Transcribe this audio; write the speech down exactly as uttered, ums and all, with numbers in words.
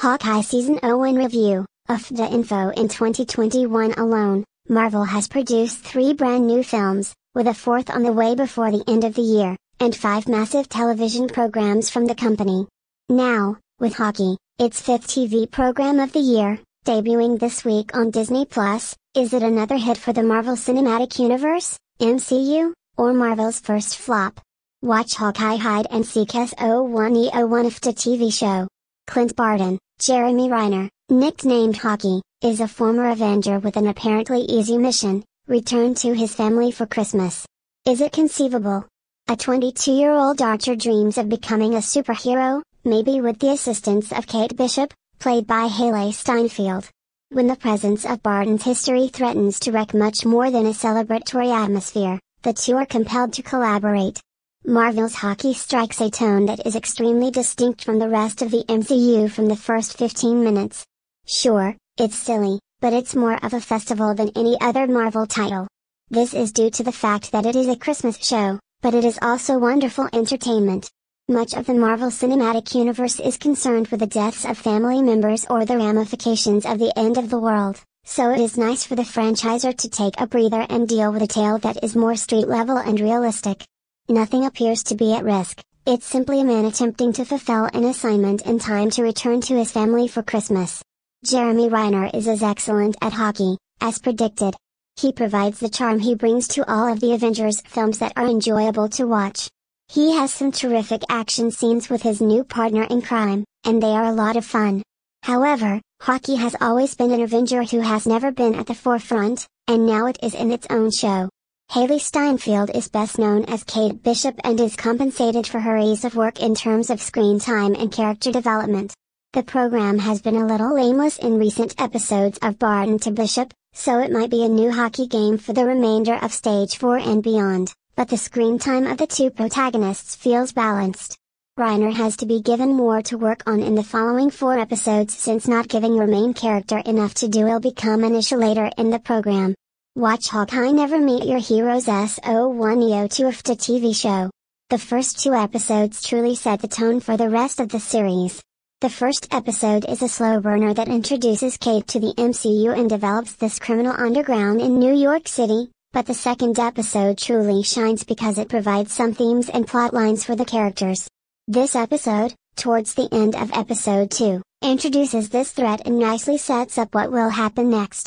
Hawkeye Season zero in review. Of the info in twenty twenty-one alone, Marvel has produced three brand new films, with a fourth on the way before the end of the year, and five massive television programs from the company. Now, with Hawkeye, its fifth T V program of the year, debuting this week on Disney plus, is it another hit for the Marvel Cinematic Universe, M C U, or Marvel's first flop? Watch Hawkeye Hide and Seek S O one E zero one if the T V show. Clint Barton, Jeremy Renner, nicknamed Hawkeye, is a former Avenger with an apparently easy mission, return to his family for Christmas. Is it conceivable? A twenty-two-year-old archer dreams of becoming a superhero, maybe with the assistance of Kate Bishop, played by Hailee Steinfeld. When the presence of Barton's history threatens to wreck much more than a celebratory atmosphere, the two are compelled to collaborate. Marvel's Hawkeye strikes a tone that is extremely distinct from the rest of the M C U from the first fifteen minutes. Sure, it's silly, but it's more of a festival than any other Marvel title. This is due to the fact that it is a Christmas show, but it is also wonderful entertainment. Much of the Marvel Cinematic Universe is concerned with the deaths of family members or the ramifications of the end of the world, so it is nice for the franchisor to take a breather and deal with a tale that is more street-level and realistic. Nothing appears to be at risk, it's simply a man attempting to fulfill an assignment in time to return to his family for Christmas. Jeremy Renner is as excellent at Hawkeye, as predicted. He provides the charm he brings to all of the Avengers films that are enjoyable to watch. He has some terrific action scenes with his new partner in crime, and they are a lot of fun. However, Hawkeye has always been an Avenger who has never been at the forefront, and now it is in its own show. Hailee Steinfeld is best known as Kate Bishop and is compensated for her ease of work in terms of screen time and character development. The program has been a little aimless in recent episodes of Barton to Bishop, so it might be a new Hawkeye game for the remainder of Stage four and beyond. But the screen time of the two protagonists feels balanced. Renner has to be given more to work on in the following four episodes since not giving your main character enough to do will become an issue later in the program. Watch Hawkeye Never Meet Your Heroes S O one E zero two if the T V show. The first two episodes truly set the tone for the rest of the series. The first episode is a slow burner that introduces Kate to the M C U and develops this criminal underground in New York City. But the second episode truly shines because it provides some themes and plot lines for the characters. This episode, towards the end of episode two, introduces this threat and nicely sets up what will happen next.